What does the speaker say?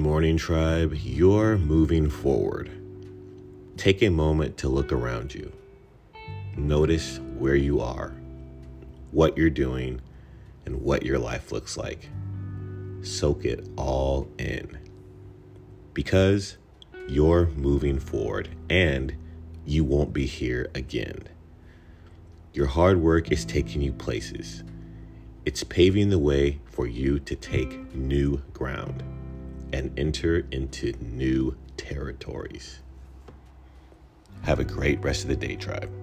morning, tribe. You're moving forward. Take a moment to look around you. Notice where you are, what you're doing, and what your life looks like. Soak it all in. Because you're moving forward and you won't be here again. Your hard work is taking you places. It's paving the way for you to take new ground and enter into new territories. Have a great rest of the day, tribe.